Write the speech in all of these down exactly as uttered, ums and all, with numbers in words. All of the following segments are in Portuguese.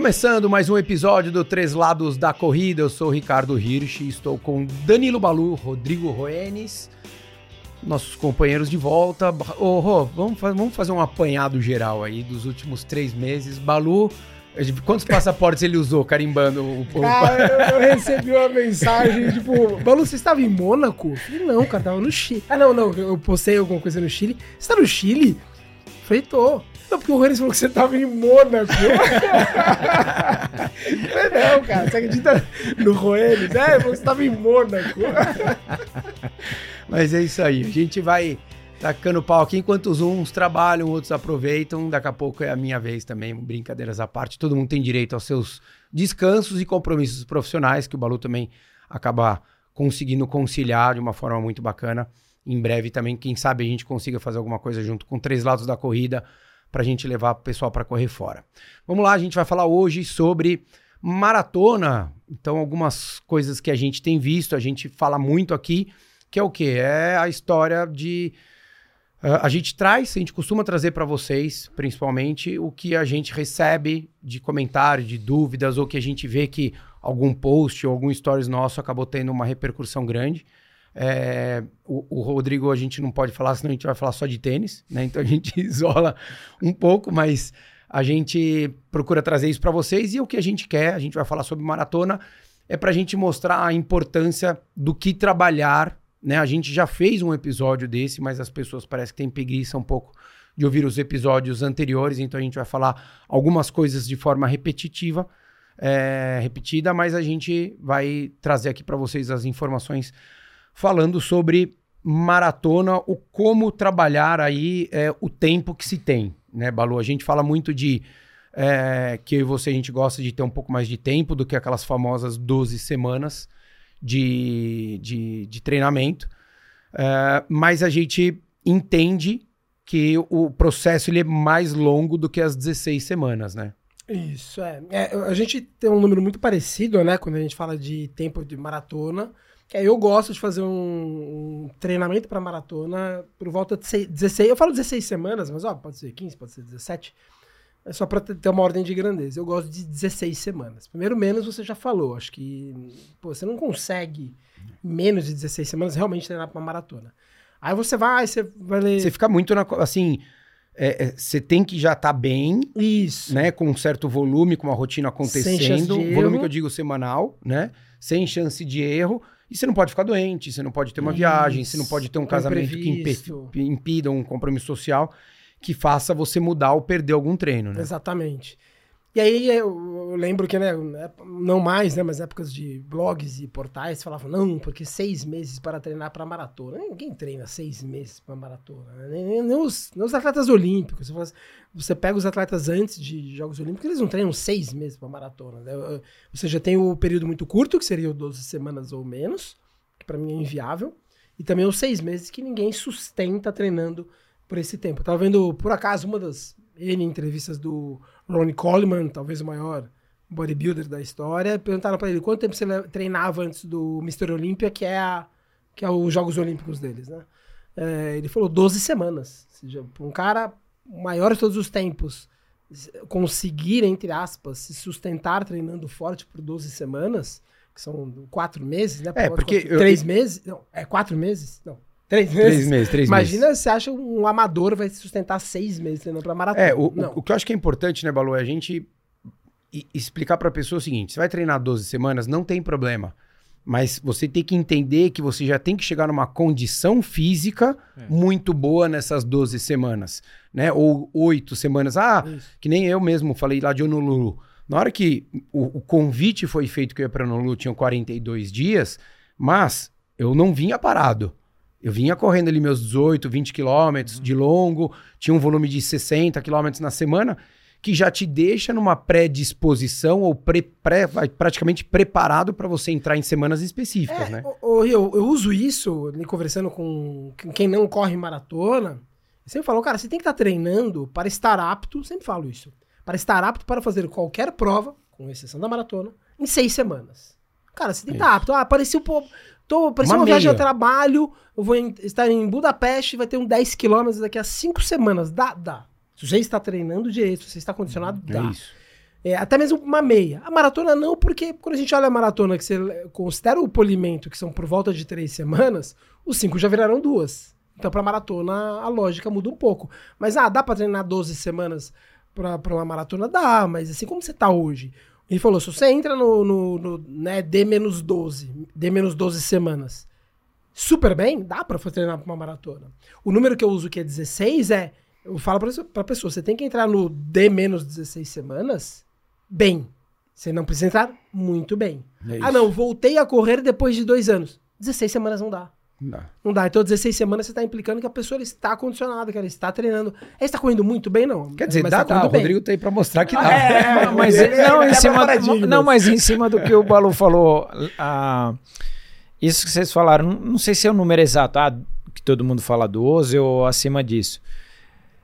Começando mais um episódio do Três Lados da Corrida, eu sou o Ricardo Hirsch e estou com Danilo Balu, Rodrigo Roenes, nossos companheiros de volta. Ô Rô, vamos, vamos fazer um apanhado geral aí dos últimos três meses. Balu, quantos passaportes ele usou carimbando o povo? Ah, eu, eu recebi uma mensagem, tipo, Balu, você estava em Mônaco? Falei, não, cara, estava no Chile. Ah, não, não, eu postei alguma coisa no Chile. Você está no Chile? Falei, tô. Não, porque o Rônis falou que você tava em Mônaco. Não, cara, você acredita no Rônis? É, você tava em Mônaco. Mas é isso aí, a gente vai tacando pau aqui, enquanto os uns trabalham, outros aproveitam, daqui a pouco é a minha vez também, brincadeiras à parte, todo mundo tem direito aos seus descansos e compromissos profissionais, que o Balu também acaba conseguindo conciliar de uma forma muito bacana. Em breve também, quem sabe a gente consiga fazer alguma coisa junto com Três Lados da Corrida, para a gente levar o pessoal para correr fora. Vamos lá, a gente vai falar hoje sobre maratona. Então, algumas coisas que a gente tem visto, a gente fala muito aqui, que é o quê? É a história de... Uh, a gente traz, a gente costuma trazer para vocês, principalmente, o que a gente recebe de comentário, de dúvidas, ou que a gente vê que algum post ou algum stories nosso acabou tendo uma repercussão grande. É, o, o Rodrigo a gente não pode falar, senão a gente vai falar só de tênis, né? Então a gente isola um pouco, mas a gente procura trazer isso para vocês, e o que a gente quer, a gente vai falar sobre maratona, é para a gente mostrar a importância do que trabalhar, né? A gente já fez um episódio desse, mas as pessoas parecem que têm preguiça um pouco de ouvir os episódios anteriores, então a gente vai falar algumas coisas de forma repetitiva, é, repetida, mas a gente vai trazer aqui para vocês as informações falando sobre maratona, o como trabalhar aí é, o tempo que se tem, né, Balu? A gente fala muito de é, que eu e você, a gente gosta de ter um pouco mais de tempo do que aquelas famosas doze semanas de, de, de treinamento, é, mas a gente entende que o processo ele é mais longo do que as dezesseis semanas, né? Isso, é. é. A gente tem um número muito parecido, né, quando a gente fala de tempo de maratona. Eu gosto de fazer um, um treinamento para maratona por volta de dezesseis, eu falo dezesseis semanas, mas ó, pode ser quinze, pode ser dezessete, é só para ter uma ordem de grandeza. Eu gosto de dezesseis semanas. Primeiro, menos você já falou, acho que pô, você não consegue menos de dezesseis semanas realmente treinar para uma maratona. Aí você vai, você vai ler... Você fica muito na, assim, você é, é, tem que já estar tá bem, isso, né, com um certo volume, com uma rotina acontecendo, volume que eu digo semanal, né, sem chance de erro. E você não pode ficar doente, você não pode ter uma Isso, viagem, você não pode ter um casamento imprevisto, que impida um compromisso social que faça você mudar ou perder algum treino, né? Exatamente. E aí eu lembro que, né, não mais, né, mas épocas de blogs e portais falavam, não, porque seis meses para treinar para maratona. Ninguém treina seis meses para maratona, né? nem, nem, os, nem os atletas olímpicos. Você, faz, você pega os atletas antes de Jogos Olímpicos, eles não treinam seis meses para maratona, né? Ou seja, tem o período muito curto, que seria doze semanas ou menos, que para mim é inviável, e também os seis meses que ninguém sustenta treinando por esse tempo. Eu tava vendo, por acaso, uma das... Ele, em entrevistas do Ronnie Coleman, talvez o maior bodybuilder da história, perguntaram para ele quanto tempo você treinava antes do mister Olympia, que é, a, que é os Jogos Olímpicos deles, né? É, ele falou doze semanas. Ou seja, um cara maior de todos os tempos conseguir, entre aspas, se sustentar treinando forte por doze semanas, que são quatro meses, né? Por é, porque... Quatro, eu... Três meses? Não, é quatro meses? Não. Três meses. Três meses, três Imagina meses. Você acha um amador vai se sustentar seis meses treinando pra maratona. É, o, o, o que eu acho que é importante, né, Balu, é a gente explicar pra pessoa o seguinte: você vai treinar doze semanas, não tem problema. Mas você tem que entender que você já tem que chegar numa condição física é. muito boa nessas doze semanas, né? Ou oito semanas. Ah, Isso. que nem eu mesmo falei lá de Honolulu. Na hora que o, o convite foi feito que eu ia pra Honolulu, tinham quarenta e dois dias, mas eu não vinha parado. Eu vinha correndo ali meus dezoito, vinte quilômetros uhum. de longo, tinha um volume de sessenta quilômetros na semana, que já te deixa numa predisposição ou pré, pré, praticamente preparado para você entrar em semanas específicas, é, né? Eu, eu, eu uso isso, conversando com quem não corre maratona, eu sempre falo, cara, você tem que estar treinando para estar apto, sempre falo isso, para estar apto para fazer qualquer prova, com exceção da maratona, em seis semanas. Cara, você tem que estar apto. Ah, apareceu um pouco... Tô, parecia uma, uma viagem a trabalho, eu vou em, estar em Budapeste, vai ter um dez quilômetros daqui a cinco semanas. Dá, dá. Se você está treinando direito, se você está condicionado, dá. É isso. É, até mesmo uma meia. A maratona não, porque quando a gente olha a maratona, que você considera o polimento, que são por volta de três semanas, os cinco já viraram duas. Então, para maratona, a lógica muda um pouco. Mas, ah, dá para treinar doze semanas para uma maratona? Dá, mas assim, como você tá hoje? Ele falou, se você entra no, no, no né, D menos doze, D menos doze semanas, super bem, dá para treinar para uma maratona. O número que eu uso, que é dezesseis, é... Eu falo para a pessoa, você tem que entrar no D menos dezesseis semanas... Bem, você não precisa entrar muito bem. É ah, não, voltei a correr depois de dois anos. dezesseis semanas não dá. Não dá. Não dá. Então, dezesseis semanas você está implicando que a pessoa está condicionada, que ela está treinando. Ela está correndo muito bem, não. Quer dizer, mas dá, tá, tá. O Rodrigo tem para mostrar que dá. Ah, é, é, é, mas, é, não, em cima, não, mas em cima do que o Balu falou, ah, isso que vocês falaram, não, não sei se é o número exato, ah, que todo mundo fala doze ou acima disso.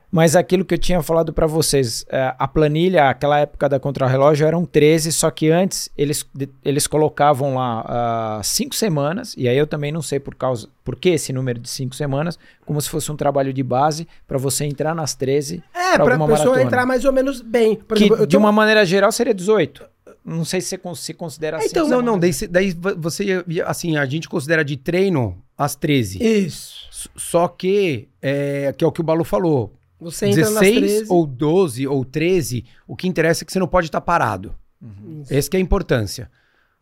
Mas aquilo que eu tinha falado para vocês, a planilha, aquela época da contrarrelógio, eram treze, só que antes eles, eles colocavam lá cinco semanas, e aí eu também não sei por causa, por que esse número de cinco semanas, como se fosse um trabalho de base para você entrar nas treze. É, para a pessoa maratona. Entrar mais ou menos bem. Por exemplo, que, eu de tô... uma maneira geral seria dezoito. Não sei se você se considera assim. Então, não, não, daí, daí você, assim, a gente considera de treino as treze. Isso. Só que, é, que é o que o Balu falou. Você entra dezesseis ou doze ou treze, o que interessa é que você não pode estar parado. Uhum. Essa que é a importância.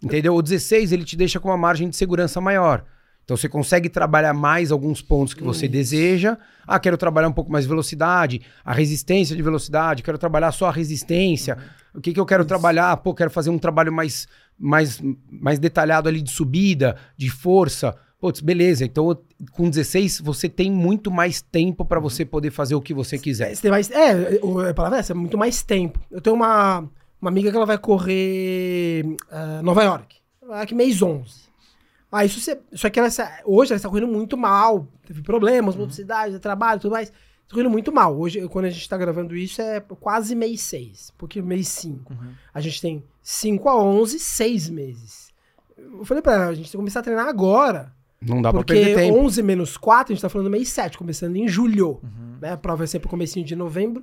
Entendeu? O dezesseis, ele te deixa com uma margem de segurança maior. Então, você consegue trabalhar mais alguns pontos que você Isso. deseja. Ah, quero trabalhar um pouco mais de velocidade, a resistência de velocidade, quero trabalhar só a resistência. Uhum. O que, que eu quero Isso. trabalhar? Pô, quero fazer um trabalho mais, mais, mais detalhado ali de subida, de força... Putz, beleza, então com dezesseis você tem muito mais tempo para você poder fazer o que você quiser. Você tem mais, é, a palavra é essa, muito mais tempo. Eu tenho uma, uma amiga que ela vai correr uh, Nova York, Nova York mês onze. Ah, isso você, só que ela, hoje ela está correndo muito mal, teve problemas, motricidade, uhum. trabalho e tudo mais. Está correndo muito mal. Hoje, quando a gente está gravando isso, é quase mês seis, porque mês cinco. Uhum. A gente tem cinco a onze, seis meses. Eu falei para ela, a gente tem que começar a treinar agora. Não dá pra perder tempo. Porque onze menos quatro, a gente tá falando mês sete, começando em julho. Uhum. Né? A prova é sempre comecinho de novembro.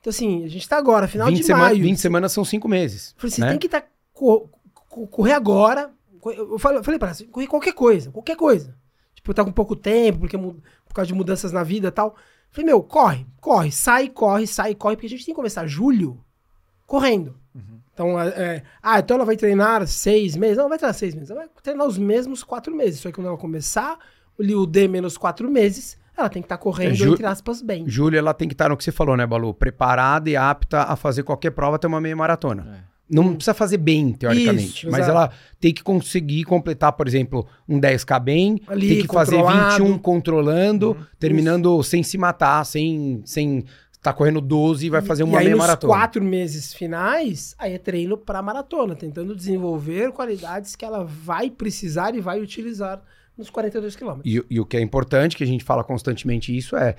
Então, assim, a gente tá agora, final de maio. Semana, vinte semanas são cinco meses. Eu falei, você né? tem que tá, cor, correr agora. Eu falei, eu falei pra ela, correr qualquer coisa, qualquer coisa. Tipo, tá com pouco tempo, porque, por causa de mudanças na vida e tal. Eu falei, meu, corre, corre, sai, corre, sai, corre, porque a gente tem que começar julho correndo. Uhum. Então, é, ah, então ela vai treinar seis meses? Não, vai treinar seis meses. Ela vai treinar os mesmos quatro meses. Só que quando ela começar o D menos quatro meses, ela tem que estar tá correndo, Ju... entre aspas, bem. Júlia, ela tem que estar tá no que você falou, né, Balu? Preparada e apta a fazer qualquer prova até uma meia maratona. É. Não hum. precisa fazer bem, teoricamente. Isso, mas exato. Ela tem que conseguir completar, por exemplo, um dez K bem. Ali, tem que fazer vinte e um controlando, hum. terminando Isso. sem se matar, sem... sem tá correndo doze e vai fazer uma e aí, meia maratona. E nos quatro meses finais, aí é treino para maratona, tentando desenvolver qualidades que ela vai precisar e vai utilizar nos quarenta e dois quilômetros. E, e o que é importante, que a gente fala constantemente isso, é,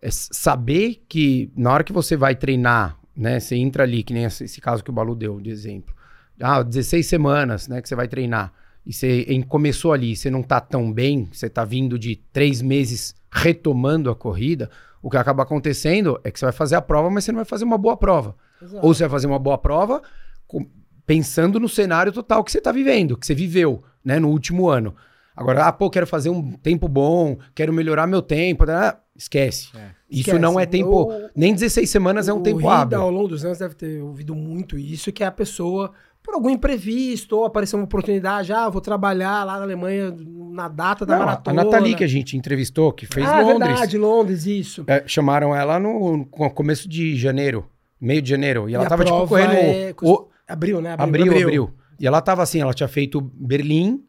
é saber que na hora que você vai treinar, né, você entra ali, que nem esse, esse caso que o Balu deu de exemplo, ah, dezesseis semanas, né, que você vai treinar, e você em, começou ali, você não tá tão bem, você tá vindo de três meses retomando a corrida, o que acaba acontecendo é que você vai fazer a prova, mas você não vai fazer uma boa prova. Exato. Ou você vai fazer uma boa prova com, pensando no cenário total que você está vivendo, que você viveu, né, no último ano. Agora, ah, pô, quero fazer um tempo bom, quero melhorar meu tempo. Ah, esquece. É. Isso esquece. Não é tempo... O, nem dezesseis semanas o, é um tempo hábil. Ao longo dos anos deve ter ouvido muito isso, que é a pessoa, por algum imprevisto, ou apareceu uma oportunidade, ah, vou trabalhar lá na Alemanha na data da não, maratona. A Nathalie, que a gente entrevistou, que fez ah, Londres. Ah, verdade, Londres, isso. É, chamaram ela no, no começo de janeiro, meio de janeiro, e ela e tava tipo correndo... É... O... Abril, né? Abril, abril, abril, abril. E ela tava assim, ela tinha feito Berlim,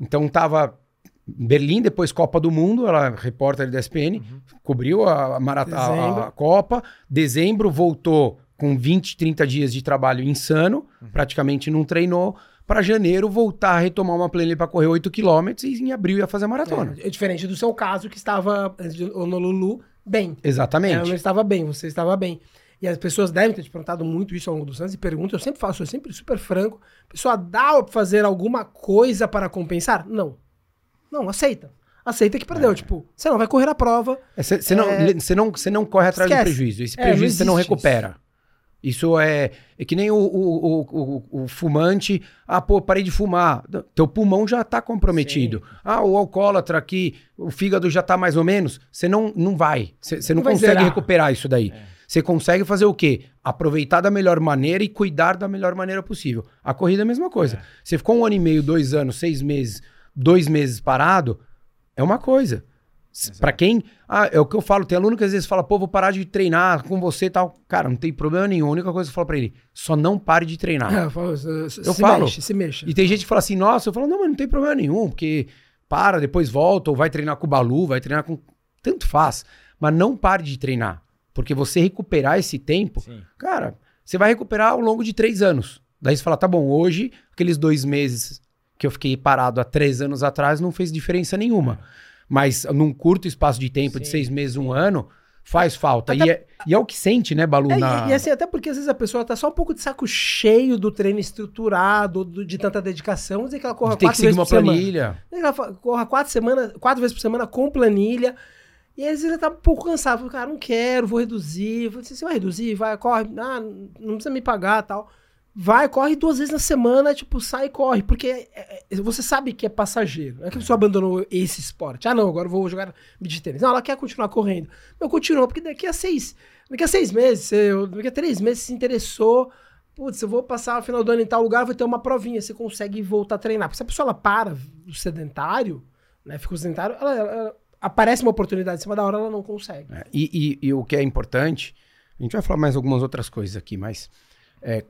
então tava Berlim, depois Copa do Mundo, ela repórter da E S P N, uhum. cobriu a, maratona, a, a Copa, dezembro voltou... com vinte, trinta dias de trabalho insano, uhum. praticamente não treinou, para janeiro voltar a retomar uma planilha para correr oito quilômetros e em abril ia fazer a maratona. É, é diferente do seu caso, que estava no Honolulu bem. Exatamente. Ela não estava bem, você estava bem. E as pessoas devem ter te perguntado muito isso ao longo dos anos e perguntam, eu sempre faço, eu sempre super franco, pessoal, dá para fazer alguma coisa para compensar? Não. Não, aceita. Aceita que perdeu, é. Tipo, você não vai correr a prova. Você é, é... não, não, não corre atrás Esquece. Do prejuízo, esse prejuízo você é, não, não recupera. Isso. Isso é, é que nem o, o, o, o, o fumante. Ah, pô, parei de fumar. Teu pulmão já está comprometido. Sim. Ah, o alcoólatra aqui, o fígado já está mais ou menos. Você não, não vai. Você não, não consegue zerar. recuperar isso daí. Você é. consegue fazer o quê? Aproveitar da melhor maneira e cuidar da melhor maneira possível. A corrida é a mesma coisa. Você é. ficou um ano e meio, dois anos, seis meses, dois meses parado, é uma coisa. Pra quem... Ah, é o que eu falo. Tem aluno que às vezes fala, pô, vou parar de treinar com você e tal. Cara, não tem problema nenhum. A única coisa que eu falo pra ele, só não pare de treinar. É, eu falo... Eu falo. Mexe, se mexe. E tem gente que fala assim, nossa, eu falo, não, mas não tem problema nenhum, porque para, depois volta, ou vai treinar com o Balu, vai treinar com... Tanto faz. Mas não pare de treinar. Porque você recuperar esse tempo, Sim. cara, você vai recuperar ao longo de três anos. Daí você fala, tá bom, hoje, aqueles dois meses que eu fiquei parado há três anos atrás, não fez diferença nenhuma. É. Mas num curto espaço de tempo, sim, de seis meses, um sim. ano, faz falta. Até... E, é, e é o que sente, né, Balu? É, na... e, e assim, até porque às vezes a pessoa tá só um pouco de saco cheio do treino estruturado, do, de tanta dedicação. Vamos dizer que ela corra quatro vezes por semana. Tem que seguir uma planilha. Ela corra quatro, semana, quatro vezes por semana com planilha. E às vezes ela tá um pouco cansada. Fala, cara, não quero, vou reduzir. Você vai reduzir? Vai, corre. Ah, não precisa me pagar e tal. Vai, corre duas vezes na semana, tipo, sai e corre. Porque você sabe que é passageiro. Não é que a pessoa abandonou esse esporte. Ah, não, agora eu vou jogar beach tênis. Não, ela quer continuar correndo. Não, continua, porque daqui a seis, daqui a seis meses, daqui a três meses, se interessou. Putz, eu vou passar o final do ano em tal lugar, vou ter uma provinha. Você consegue voltar a treinar. Porque se a pessoa ela para o sedentário, né, fica sedentário, ela, ela, aparece uma oportunidade em cima da hora, ela não consegue. É, e, e, e o que é importante, a gente vai falar mais algumas outras coisas aqui, mas... É,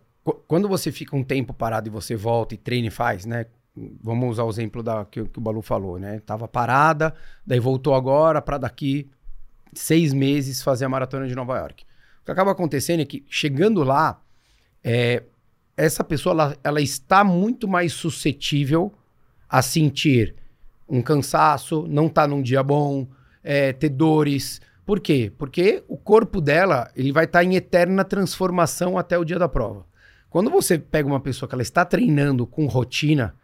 quando você fica um tempo parado e você volta e treina e faz, né? Vamos usar o exemplo da, que, que o Balu falou, né? Tava parada, daí voltou agora para daqui seis meses fazer a maratona de Nova York. O que acaba acontecendo é que chegando lá, é, essa pessoa ela, ela está muito mais suscetível a sentir um cansaço, não tá num dia bom, é, ter dores. Por quê? Porque o corpo dela ele vai estar tá em eterna transformação até o dia da prova. Quando você pega uma pessoa que ela está treinando com rotina,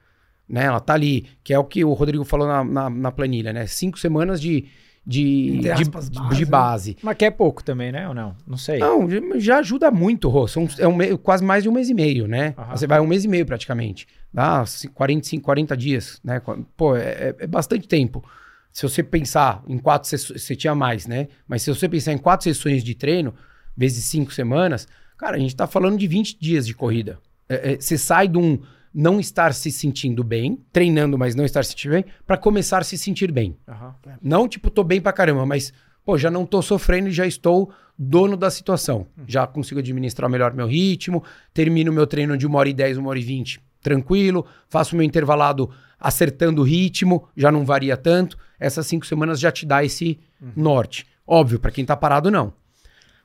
né? Ela tá ali, que é o que o Rodrigo falou na, na, na planilha, né? Cinco semanas de, de, de, aspas, de, base, de base. Né? Mas que é pouco também, né? Ou não? Não sei. Não, já ajuda muito, Rô. São, é um, quase mais de um mês e meio, né? Uhum. Você vai um mês e meio praticamente. Dá quarenta e cinco, quarenta dias, né? Pô, é, é bastante tempo. Se você pensar em quatro sessões, você tinha mais, né? Mas se você pensar em quatro sessões de treino, vezes cinco semanas... Cara, a gente tá falando de vinte dias de corrida. É, é, você sai de um não estar se sentindo bem, treinando, mas não estar se sentindo bem, pra começar a se sentir bem. Uhum. Não tipo, tô bem pra caramba, mas, pô, já não tô sofrendo e já estou dono da situação. Uhum. Já consigo administrar melhor meu ritmo, termino meu treino de uma hora e dez, uma hora e vinte, tranquilo, faço meu intervalado acertando o ritmo, já não varia tanto. Essas cinco semanas já te dá esse uhum. norte. Óbvio, pra quem tá parado, não.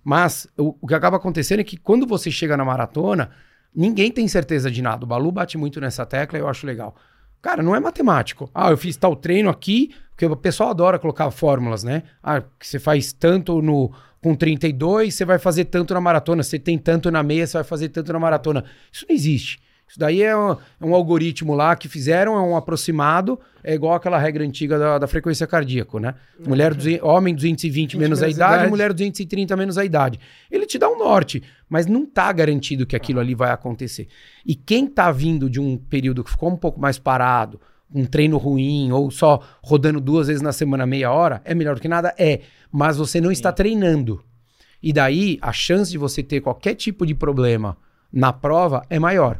Mas o, o que acaba acontecendo é que quando você chega na maratona, ninguém tem certeza de nada. O Balu bate muito nessa tecla e eu acho legal. Cara, não é matemático. Ah, eu fiz tal treino aqui, porque o pessoal adora colocar fórmulas, né? Ah, que você faz tanto no, com trinta e dois, você vai fazer tanto na maratona. Você tem tanto na meia, você vai fazer tanto na maratona. Isso não existe. Isso daí é um, é um algoritmo lá que fizeram, é um aproximado, é igual aquela regra antiga da, da frequência cardíaca, né? Mulher, duzentos, homem duzentos e vinte menos a idade, idade, mulher duzentos e trinta menos a idade. Ele te dá um norte, mas não tá garantido que aquilo ali vai acontecer. E quem tá vindo de um período que ficou um pouco mais parado, um treino ruim, ou só rodando duas vezes na semana meia hora, é melhor do que nada? É, mas você não está treinando. E daí, a chance de você ter qualquer tipo de problema na prova é maior.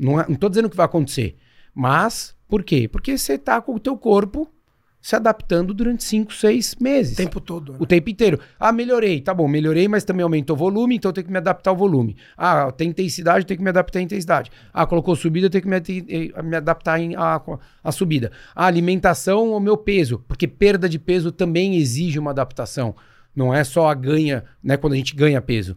Não estou dizendo que vai acontecer, mas por quê? Porque você está com o teu corpo se adaptando durante cinco, seis meses. O tempo todo. Né? O tempo inteiro. Ah, melhorei, tá bom, melhorei, mas também aumentou o volume, então eu tenho que me adaptar ao volume. Ah, tem intensidade, eu tenho que me adaptar à intensidade. Ah, colocou subida, eu tenho que me, me adaptar à, à subida. Ah, alimentação, o meu peso, porque perda de peso também exige uma adaptação. Não é só a ganha, né, quando a gente ganha peso.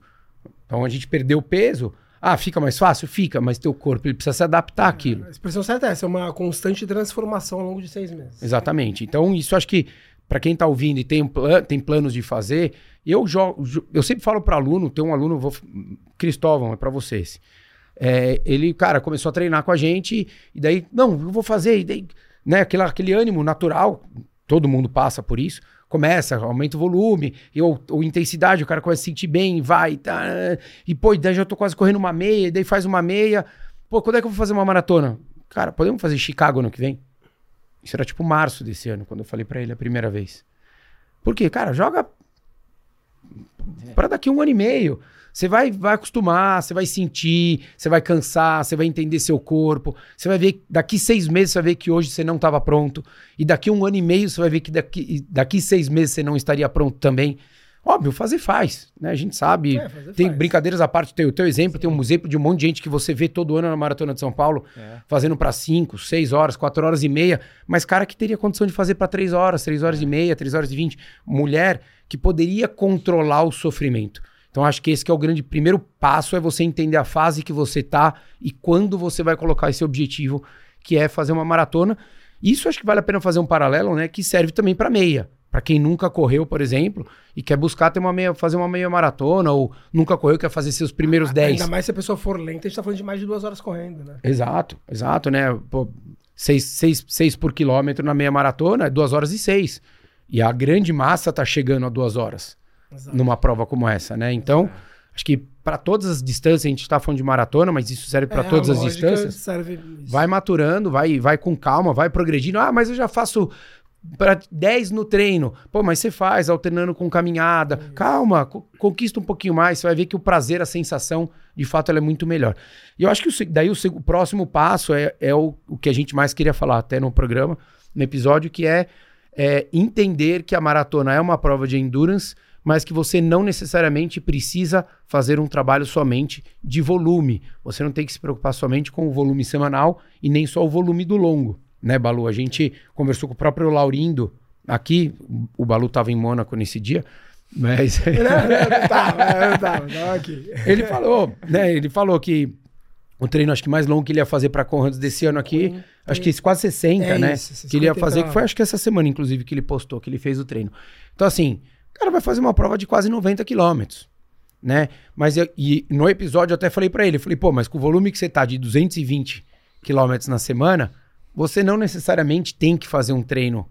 Então a gente perdeu peso... Ah, fica mais fácil? Fica, mas teu corpo ele precisa se adaptar àquilo. A expressão certa é essa, é uma constante transformação ao longo de seis meses. Exatamente. Então, isso acho que, para quem está ouvindo e tem, plan- tem planos de fazer, eu, jo- eu sempre falo para aluno, tem um aluno, vou, Cristóvão, é para vocês. É, ele, cara, começou a treinar com a gente, e daí, não, eu vou fazer, e daí, né, aquele, aquele ânimo natural, todo mundo passa por isso. começa, aumenta o volume, e, ou, ou intensidade, o cara começa a se sentir bem, vai, tá, e pô, daí já tô quase correndo uma meia, e daí faz uma meia. Pô, quando é que eu vou fazer uma maratona? Cara, podemos fazer Chicago ano que vem? Isso era tipo março desse ano, quando eu falei pra ele a primeira vez. Por quê? Cara, joga pra daqui um ano e meio. Você vai, vai acostumar, você vai sentir, você vai cansar, você vai entender seu corpo, você vai ver, daqui seis meses você vai ver que hoje você não estava pronto, e daqui um ano e meio você vai ver que daqui, daqui seis meses você não estaria pronto também. Óbvio, fazer faz, né? A gente sabe, é, tem faz. Brincadeiras à parte, tem o teu exemplo, sim, tem um exemplo de um monte de gente que você vê todo ano na Maratona de São Paulo, é, fazendo para cinco, seis horas, quatro horas e meia, mas cara que teria condição de fazer para três horas, três horas é. e meia, três horas e vinte, mulher que poderia controlar o sofrimento. Então, acho que esse que é o grande primeiro passo, é você entender a fase que você tá e quando você vai colocar esse objetivo, que é fazer uma maratona. Isso acho que vale a pena fazer um paralelo, né? Que serve também para meia. Para quem nunca correu, por exemplo, e quer buscar ter uma meia, fazer uma meia maratona, ou nunca correu, quer fazer seus primeiros ah, dez. Ainda mais se a pessoa for lenta, a gente tá falando de mais de duas horas correndo, né? Exato, exato, né? Pô, seis, seis, seis por quilômetro na meia maratona é duas horas e seis. E a grande massa tá chegando a duas horas. Exato. Numa prova como essa, né? Então, é. acho que para todas as distâncias, a gente está falando de maratona, mas isso serve para é, todas as distâncias. Serve isso. Vai maturando, vai, vai com calma, vai progredindo. Ah, mas eu já faço para dez no treino. Pô, mas você faz alternando com caminhada. É. Calma, co- conquista um pouquinho mais, você vai ver que o prazer, a sensação, de fato, ela é muito melhor. E eu acho que o, daí o, o próximo passo é, é o, o que a gente mais queria falar até no programa, no episódio, que é, é entender que a maratona é uma prova de endurance, mas que você não necessariamente precisa fazer um trabalho somente de volume. Você não tem que se preocupar somente com o volume semanal e nem só o volume do longo, né, Balu? A gente conversou com o próprio Laurindo aqui, o Balu estava em Mônaco nesse dia, mas... Não, não, não tava, não tava, tava aqui. Ele falou, né, ele falou que o treino, acho que mais longo que ele ia fazer para Conrads desse ano aqui, hum, acho que esse quase sessenta, é né, isso, que ele ia fazer, que foi acho que essa semana, inclusive, que ele postou, que ele fez o treino. Então, assim... O cara vai fazer uma prova de quase noventa quilômetros, né? Mas eu, e no episódio eu até falei pra ele, eu falei, pô, mas com o volume que você tá de duzentos e vinte quilômetros na semana, você não necessariamente tem que fazer um treino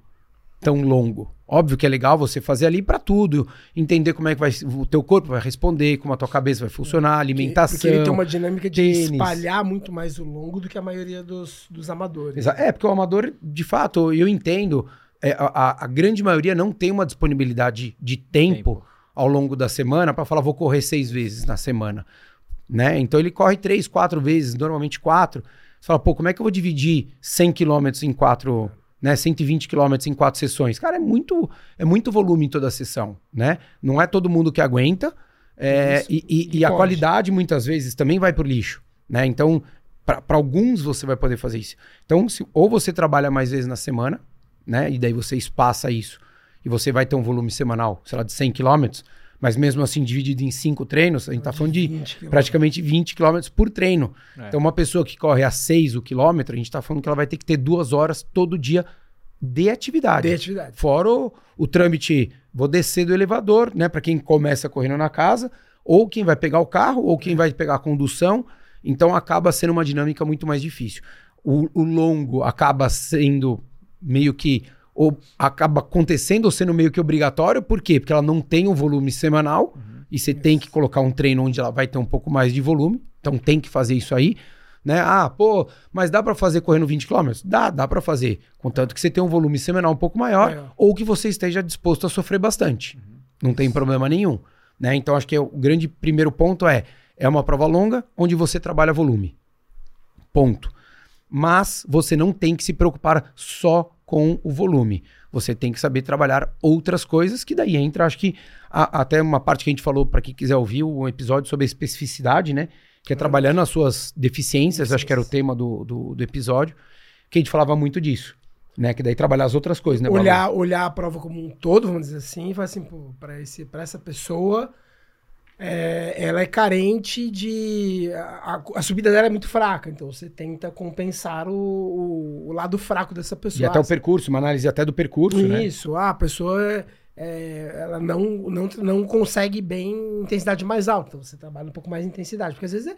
tão longo. Óbvio que é legal você fazer ali pra tudo, entender como é que vai, o teu corpo vai responder, como a tua cabeça vai funcionar, alimentação... Porque ele tem uma dinâmica de tênis. Espalhar muito mais o longo do que a maioria dos, dos amadores. Exa- é, porque o amador, de fato, eu entendo... É, a, a grande maioria não tem uma disponibilidade de, de tempo, tempo ao longo da semana para falar, vou correr seis vezes na semana, né? Então ele corre três, quatro vezes, normalmente quatro. Você fala, pô, como é que eu vou dividir cem quilômetros em quatro, né? cento e vinte quilômetros em quatro sessões? Cara, é muito, é muito volume em toda a sessão, né? Não é todo mundo que aguenta, é, e, e, e a qualidade muitas vezes também vai pro lixo, né? Então, para alguns você vai poder fazer isso. Então, se, ou você trabalha mais vezes na semana, né? E daí você espaça isso e você vai ter um volume semanal, sei lá, de cem quilômetros, mas mesmo assim dividido em cinco treinos, a gente está falando de vinte praticamente vinte quilômetros por treino. É. Então uma pessoa que corre a seis o quilômetro, a gente está falando que ela vai ter que ter duas horas todo dia de atividade. De atividade. Fora o, o trâmite, vou descer do elevador, né? Para quem começa correndo na casa, ou quem vai pegar o carro, ou quem vai pegar a condução. Então acaba sendo uma dinâmica muito mais difícil. O, o longo acaba sendo... meio que, ou acaba acontecendo ou sendo meio que obrigatório, por quê? Porque ela não tem um volume semanal, uhum, e você tem que colocar um treino onde ela vai ter um pouco mais de volume, então tem que fazer isso aí, né? Ah, pô, mas dá pra fazer correndo vinte quilômetros? Dá, dá pra fazer, contanto que você tenha um volume semanal um pouco maior, é. ou que você esteja disposto a sofrer bastante, uhum, não tem problema nenhum, né? Então acho que é o grande primeiro ponto é, é uma prova longa onde você trabalha volume, ponto. Mas você não tem que se preocupar só com o volume. Você tem que saber trabalhar outras coisas, que daí entra, acho que, a, até uma parte que a gente falou, para quem quiser ouvir, um episódio sobre a especificidade, né? Que é trabalhando as suas deficiências, acho que era o tema do, do, do episódio, que a gente falava muito disso, né? Que daí trabalhar as outras coisas, né? Olhar, olhar a prova como um todo, vamos dizer assim, e falar assim, pô, para esse, para essa pessoa... É, ela é carente de... A, a subida dela é muito fraca, então você tenta compensar o, o, o lado fraco dessa pessoa. E até o percurso, uma análise até do percurso, isso, né? Isso, a pessoa é, ela não, não, não consegue bem intensidade mais alta, então você trabalha um pouco mais de intensidade, porque às vezes é,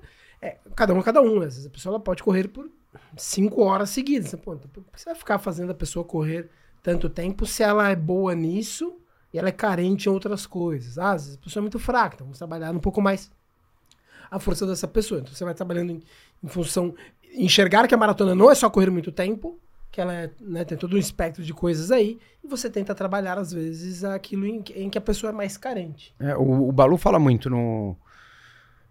é cada um é cada um, às vezes a pessoa ela pode correr por cinco horas seguidas, então, pô, então, por que você vai ficar fazendo a pessoa correr tanto tempo se ela é boa nisso... e ela é carente em outras coisas. Ah, às vezes a pessoa é muito fraca, então vamos trabalhar um pouco mais a força dessa pessoa. Então você vai trabalhando em, em função... Enxergar que a maratona não é só correr muito tempo, que ela é, né, tem todo um espectro de coisas aí, e você tenta trabalhar, às vezes, aquilo em, em que a pessoa é mais carente. É, o, o Balu fala muito no,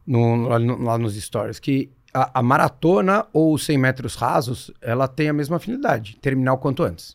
no, lá nos stories que a, a maratona ou os cem metros rasos, ela tem a mesma afinidade, terminar o quanto antes.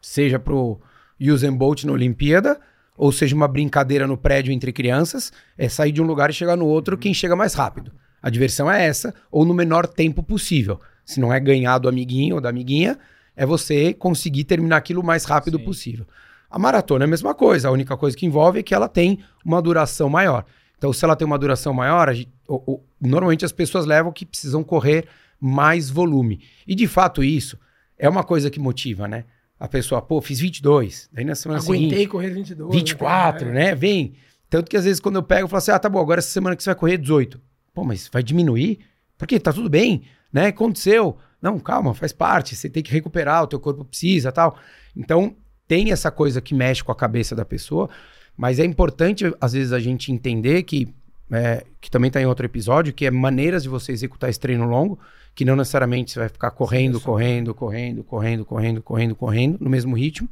Seja pro Usain Bolt na Olimpíada, ou seja uma brincadeira no prédio entre crianças, é sair de um lugar e chegar no outro, quem chega mais rápido. A diversão é essa, ou no menor tempo possível. Se não é ganhar do amiguinho ou da amiguinha, é você conseguir terminar aquilo o mais rápido Sim. possível. A maratona é a mesma coisa, a única coisa que envolve é que ela tem uma duração maior. Então, se ela tem uma duração maior, a gente, ou, ou, normalmente as pessoas levam que precisam correr mais volume. E, de fato, isso é uma coisa que motiva, né? A pessoa, pô, fiz vinte e dois, daí na semana Aguentei seguinte... Aguentei correr vinte e dois. vinte e quatro, né? né? Vem. Tanto que, às vezes, quando eu pego, eu falo assim, ah, tá bom, agora essa semana que você vai correr dezoito. Pô, mas vai diminuir? Porque tá tudo bem, né? Aconteceu. Não, calma, faz parte. Você tem que recuperar, o teu corpo precisa e tal. Então, tem essa coisa que mexe com a cabeça da pessoa, mas é importante, às vezes, a gente entender que, é, que também tá em outro episódio, que é maneiras de você executar esse treino longo, que não necessariamente você vai ficar correndo, Sim, correndo, correndo, correndo, correndo, correndo, correndo, no mesmo ritmo,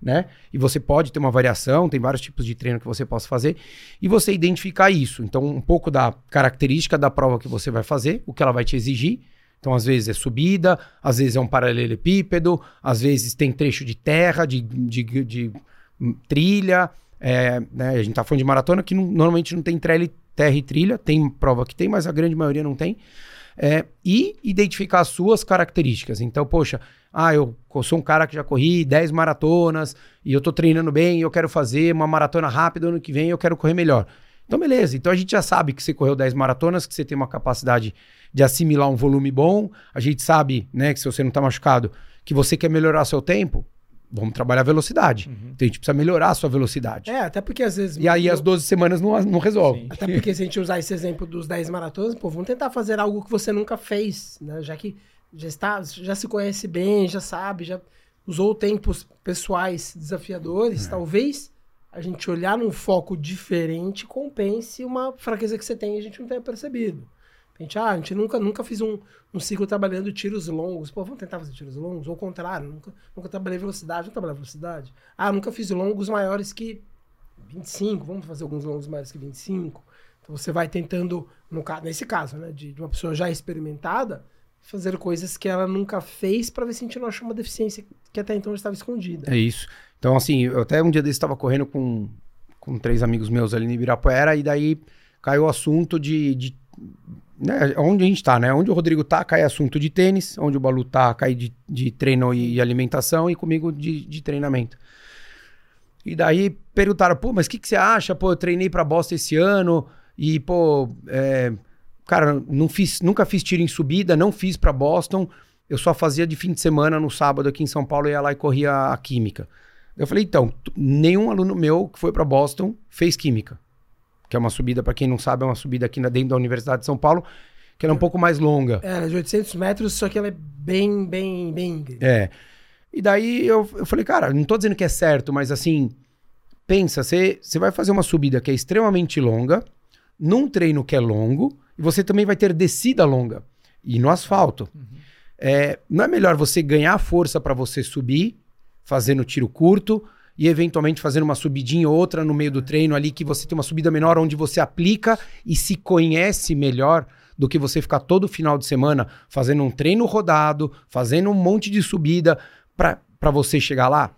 né? E você pode ter uma variação, tem vários tipos de treino que você possa fazer, e você identificar isso. Então, um pouco da característica da prova que você vai fazer, o que ela vai te exigir. Então, às vezes é subida, às vezes é um paralelepípedo, às vezes tem trecho de terra, de, de, de, de trilha, é, né? A gente está falando de maratona, que não, normalmente não tem terra e trilha, tem prova que tem, mas a grande maioria não tem. É, e identificar as suas características. Então, poxa, ah, eu sou um cara que já corri dez maratonas e eu tô treinando bem, eu quero fazer uma maratona rápida ano que vem, eu quero correr melhor. Então, beleza. Então, a gente já sabe que você correu dez maratonas, que você tem uma capacidade de assimilar um volume bom. A gente sabe, né, que se você não tá machucado, que você quer melhorar seu tempo, vamos trabalhar a velocidade. Uhum. Então, a gente precisa melhorar a sua velocidade. É, até porque às vezes... E aí eu... as doze semanas não, não resolve. Sim. Até porque se a gente usar esse exemplo dos dez maratonas, pô, vamos tentar fazer algo que você nunca fez, né? Já que... Já, está, já se conhece bem, já sabe, já usou tempos pessoais desafiadores, é. Talvez a gente olhar num foco diferente compense uma fraqueza que você tem e a gente não tenha percebido. A gente, ah, a gente nunca, nunca fez um, um ciclo trabalhando tiros longos. Pô, vamos tentar fazer tiros longos? Ou ao contrário, nunca, nunca trabalhei velocidade, nunca trabalhei velocidade. Ah, nunca fiz longos maiores que vinte e cinco, vamos fazer alguns longos maiores que vinte e cinco. Então você vai tentando, no, nesse caso, né, de, de uma pessoa já experimentada, fazer coisas que ela nunca fez para ver se a gente não achou uma deficiência que até então já estava escondida. É isso. Então, assim, eu até um dia desse estava correndo com, com três amigos meus ali no Ibirapuera e daí caiu o assunto de... de né, onde a gente tá, né? Onde o Rodrigo tá, cai assunto de tênis. Onde o Balu tá, cai de, de treino e alimentação e comigo de, de treinamento. E daí perguntaram, pô, mas o que, que você acha? Pô, eu treinei para Boston esse ano e, pô... É... Cara, não fiz, nunca fiz tiro em subida, não fiz pra Boston. Eu só fazia de fim de semana, no sábado aqui em São Paulo, eu ia lá e corria a química. Eu falei, então, nenhum aluno meu que foi pra Boston fez química. Que é uma subida, pra quem não sabe, é uma subida aqui dentro da Universidade de São Paulo, que ela é um pouco mais longa. É, ela é de oitocentos metros, só que ela é bem, bem, bem íngreme. É. E daí eu, eu falei, cara, não tô dizendo que é certo, mas assim, pensa, você vai fazer uma subida que é extremamente longa, num treino que é longo, e você também vai ter descida longa e no asfalto. Uhum. É, não é melhor você ganhar força para você subir, fazendo tiro curto e eventualmente fazendo uma subidinha ou outra no meio do treino ali que você tem uma subida menor onde você aplica e se conhece melhor do que você ficar todo final de semana fazendo um treino rodado, fazendo um monte de subida para você chegar lá?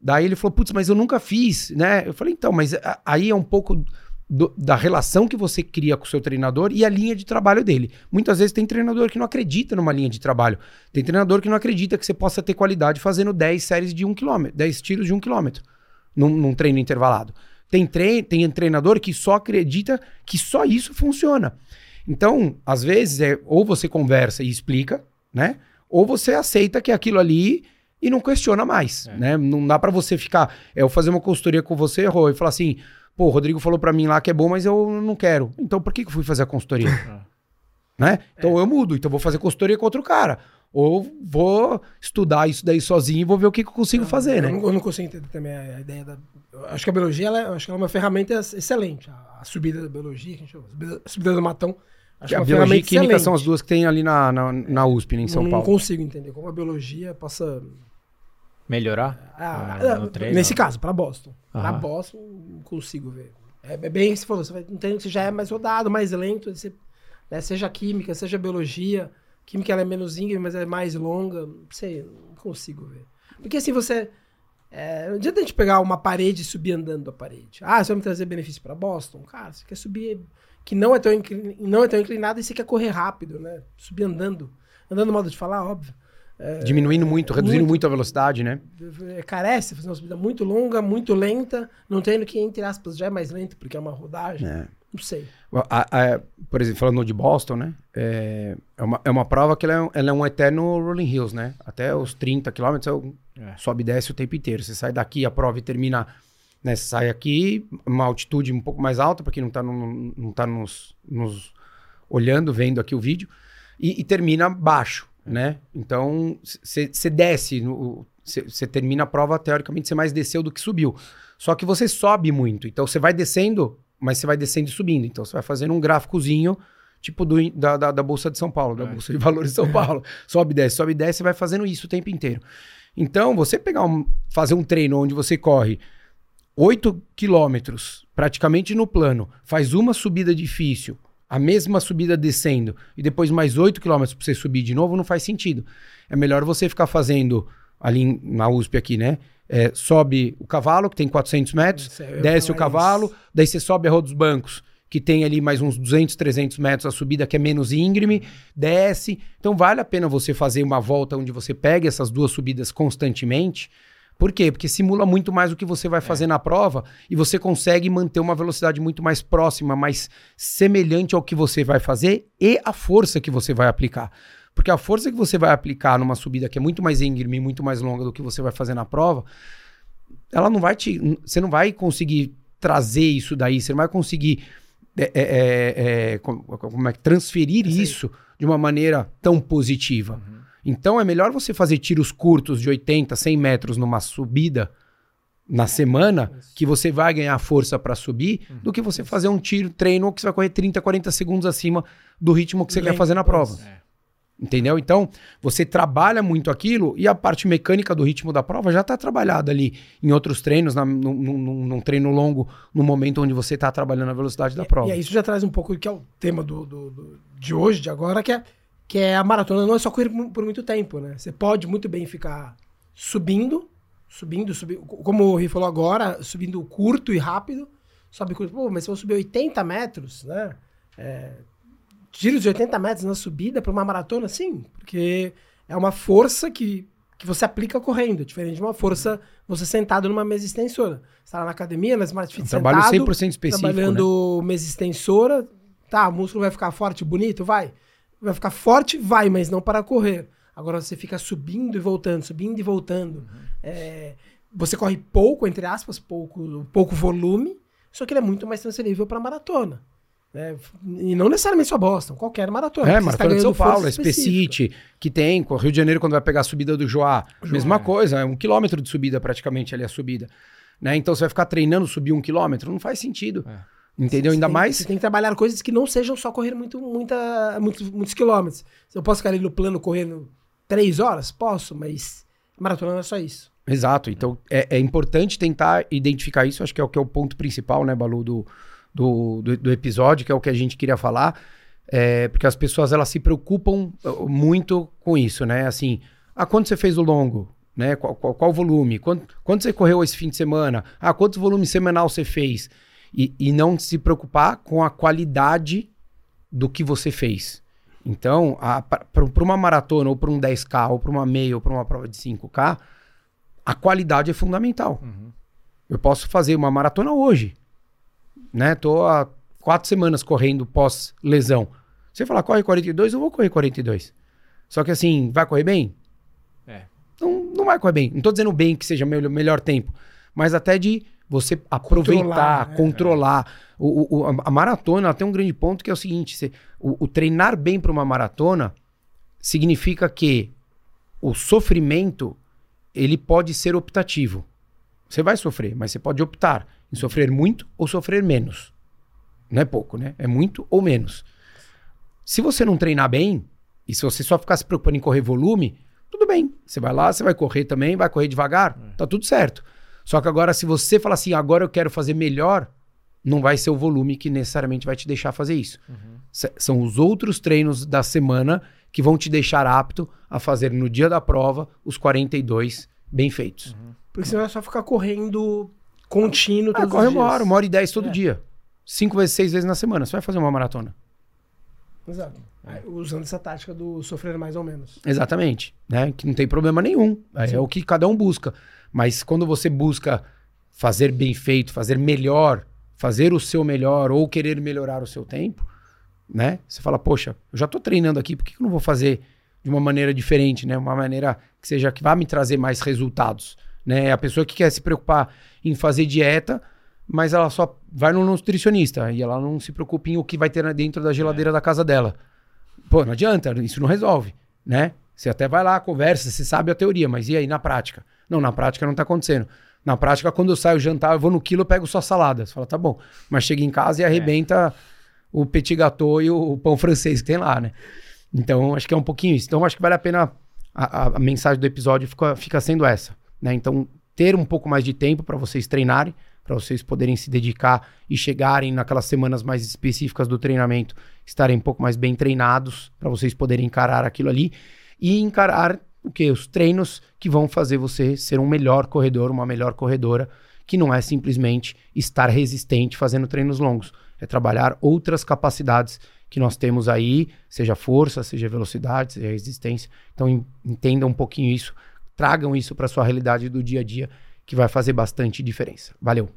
Daí ele falou, putz, mas eu nunca fiz, né? Eu falei, então, mas aí é um pouco... Do, da relação que você cria com o seu treinador e a linha de trabalho dele. Muitas vezes tem treinador que não acredita numa linha de trabalho. Tem treinador que não acredita que você possa ter qualidade fazendo dez séries de um quilômetro, dez tiros de um quilômetro num, num treino intervalado. Tem, tre- tem treinador que só acredita que só isso funciona. Então, às vezes, é, ou você conversa e explica, né? Ou você aceita que aquilo ali... E não questiona mais, é. Né? Não dá pra você ficar... É, eu fazer uma consultoria com você, Rô, e falar assim... Pô, o Rodrigo falou pra mim lá que é bom, mas eu não quero. Então, por que que eu fui fazer a consultoria? Ah. Né? Então, é. eu mudo. Então, vou fazer consultoria com outro cara. Ou vou estudar isso daí sozinho e vou ver o que, que eu consigo não, fazer, eu né? Não, eu não consigo entender também a, a ideia da... Eu acho que a biologia, ela, eu acho que ela é uma ferramenta excelente. A, a subida da biologia, a, gente chama, a subida do matão. Acho que é uma a biologia e química excelente. São as duas que tem ali na, na, na U S P, né, em São não, Paulo. Não consigo entender como a biologia possa... Melhorar? Ah, ah, no treino, nesse ou... caso, para Boston. Uhum. Para Boston, não consigo ver. É, é bem que você falou, você vai, um treino que você já é mais rodado, mais lento, você, né, seja química, seja biologia... Química ela é menos íngreme, mas ela é mais longa. Não sei, não consigo ver. Porque assim, você... É, não adianta a gente pegar uma parede e subir andando a parede. Ah, você vai me trazer benefício para Boston? Cara, você quer subir... Que não é tão, inclin, não é tão inclinado e você quer correr rápido, né? Subir andando. Andando no modo de falar, óbvio. É, Diminuindo muito, é, reduzindo muito, muito a velocidade, né? Carece, fazer uma subida muito longa, muito lenta. Num treino que, entre aspas, já é mais lento, porque é uma rodagem. É. Não sei. A, a, por exemplo, falando de Boston, né? É, é, uma, é uma prova que ela é, ela é um eterno Rolling Hills, né? Até os trinta quilômetros, é. sobe e desce o tempo inteiro. Você sai daqui, a prova e termina... Né? Você sai aqui, uma altitude um pouco mais alta, para quem não tá, no, não tá nos, nos olhando, vendo aqui o vídeo, e, e termina baixo, né? Então, você desce... Você termina a prova, teoricamente, você mais desceu do que subiu. Só que você sobe muito. Então, você vai descendo... Mas você vai descendo e subindo. Então, você vai fazendo um gráficozinho, tipo do, da, da, da Bolsa de São Paulo, da é. Bolsa de Valores de São Paulo. Sobe, desce, sobe, desce, você vai fazendo isso o tempo inteiro. Então, você pegar um, fazer um treino onde você corre oito quilômetros, praticamente no plano, faz uma subida difícil, a mesma subida descendo, e depois mais oito quilômetros para você subir de novo, não faz sentido. É melhor você ficar fazendo, ali na U S P aqui, né? É, sobe o cavalo, que tem quatrocentos metros, é, desce o cavalo, isso. Daí você sobe a Rua dos Bancos, que tem ali mais uns duzentos, trezentos metros a subida, que é menos íngreme, desce. Então vale a pena você fazer uma volta onde você pega essas duas subidas constantemente. Por quê? Porque simula muito mais o que você vai fazer é. na prova e você consegue manter uma velocidade muito mais próxima, mais semelhante ao que você vai fazer e a força que você vai aplicar. Porque a força que você vai aplicar numa subida que é muito mais íngreme, muito mais longa do que você vai fazer na prova, ela não vai te, você não vai conseguir trazer isso daí, você não vai conseguir é, é, é, como, como é, transferir isso de uma maneira tão positiva. Uhum. Então é melhor você fazer tiros curtos de oitenta, cem metros numa subida na semana, isso. que você vai ganhar força para subir, uhum. do que você fazer um tiro, treino que você vai correr trinta, quarenta segundos acima do ritmo que você Lento, quer fazer na prova. É. Entendeu? Então, você trabalha muito aquilo e a parte mecânica do ritmo da prova já está trabalhada ali em outros treinos, na, num, num, num treino longo, no momento onde você está trabalhando a velocidade da prova. E, e isso já traz um pouco do que é o tema do, do, do, de hoje, de agora, que é, que é a maratona não é só correr por, por muito tempo, né? Você pode muito bem ficar subindo, subindo, subindo, como o Rui falou agora, subindo curto e rápido, sobe curto, pô, mas se eu subir oitenta metros, né? É... Giros de oitenta metros na subida para uma maratona, sim, porque é uma força que, que você aplica correndo, diferente de uma força você sentado numa mesa extensora. Você está lá na academia, na Smart Fit, sentado, trabalho cem por cento específico, trabalhando né? mesa extensora, tá, o músculo vai ficar forte, bonito, vai. Vai ficar forte, vai, mas não para correr. Agora você fica subindo e voltando, subindo e voltando. Uhum. É, você corre pouco, entre aspas, pouco, pouco volume, só que ele é muito mais transferível para a maratona. É, e não necessariamente só Boston, qualquer maratona. É, Maratona de São Paulo, S P City, que tem, Rio de Janeiro, quando vai pegar a subida do Joá, Joá. mesma coisa, é um quilômetro de subida praticamente ali a subida. Né? Então você vai ficar treinando subir um quilômetro, não faz sentido. É. Entendeu? Você Ainda tem, mais... Você tem que trabalhar coisas que não sejam só correr muito, muita, muitos, muitos quilômetros. Eu posso ficar ali no plano correndo três horas? Posso, mas maratona não é só isso. Exato, então é, é importante tentar identificar isso, acho que é o, que é o ponto principal, né, Balu, do... Do, do, do episódio, que é o que a gente queria falar, é, porque as pessoas elas se preocupam muito com isso, né? Assim, ah, quanto você fez o longo? Né? Qual, qual, qual volume? Quanto, quanto você correu esse fim de semana? Ah, quantos volumes semanal você fez? E, e não se preocupar com a qualidade do que você fez. Então, para uma maratona, ou para um dez K, ou para uma meia, ou para uma prova de cinco K, a qualidade é fundamental. Uhum. Eu posso fazer uma maratona hoje, né? Tô há quatro semanas correndo pós-lesão. Você falar, corre quarenta e dois, eu vou correr quarenta e dois. Só que assim, vai correr bem? É. Não, não vai correr bem. Não tô dizendo bem que seja o melhor, melhor tempo, mas até de você aproveitar, controlar. Né? controlar. É. O, o, a maratona ela tem um grande ponto que é o seguinte, você, o, o treinar bem para uma maratona significa que o sofrimento, ele pode ser optativo. Você vai sofrer, mas você pode optar em sofrer muito ou sofrer menos. Não é pouco, né? É muito ou menos. Se você não treinar bem, e se você só ficar se preocupando em correr volume, tudo bem. Você vai lá, você vai correr também, vai correr devagar, é. Tá tudo certo. Só que agora, se você falar assim, agora eu quero fazer melhor, não vai ser o volume que necessariamente vai te deixar fazer isso. Uhum. S- são os outros treinos da semana que vão te deixar apto a fazer no dia da prova os quarenta e dois bem feitos. Uhum. Porque você não é só ficar correndo contínuo todos ah, corre os dias. Uma hora, uma hora e dez todo é. dia. Cinco vezes, seis vezes na semana. Você vai fazer uma maratona. Exato. Usando essa tática do sofrer mais ou menos. Exatamente. Né? Que não tem problema nenhum. É, é o que cada um busca. Mas quando você busca fazer bem feito, fazer melhor, fazer o seu melhor ou querer melhorar o seu tempo, né? Você fala, poxa, eu já tô treinando aqui, por que eu não vou fazer de uma maneira diferente, né? Uma maneira que seja que vá me trazer mais resultados, né? A pessoa que quer se preocupar em fazer dieta, mas ela só vai no nutricionista e ela não se preocupa em o que vai ter dentro da geladeira é. da casa dela. Pô, não adianta, isso não resolve, né? Você até vai lá, conversa, você sabe a teoria, mas e aí na prática? Não, na prática não tá acontecendo. Na prática, quando eu saio jantar, eu vou no quilo, eu pego só salada. Você fala, tá bom. Mas chega em casa e arrebenta é. o petit gâteau e o, o pão francês que tem lá, né? Então, acho que é um pouquinho isso. Então, acho que vale a pena... A, a, a mensagem do episódio fica, fica sendo essa, né? Então, ter um pouco mais de tempo para vocês treinarem, para vocês poderem se dedicar e chegarem naquelas semanas mais específicas do treinamento, estarem um pouco mais bem treinados, para vocês poderem encarar aquilo ali e encarar... O que? Os treinos que vão fazer você ser um melhor corredor, uma melhor corredora, que não é simplesmente estar resistente fazendo treinos longos. É trabalhar outras capacidades que nós temos aí, seja força, seja velocidade, seja resistência. Então entendam um pouquinho isso, tragam isso para a sua realidade do dia a dia, que vai fazer bastante diferença. Valeu!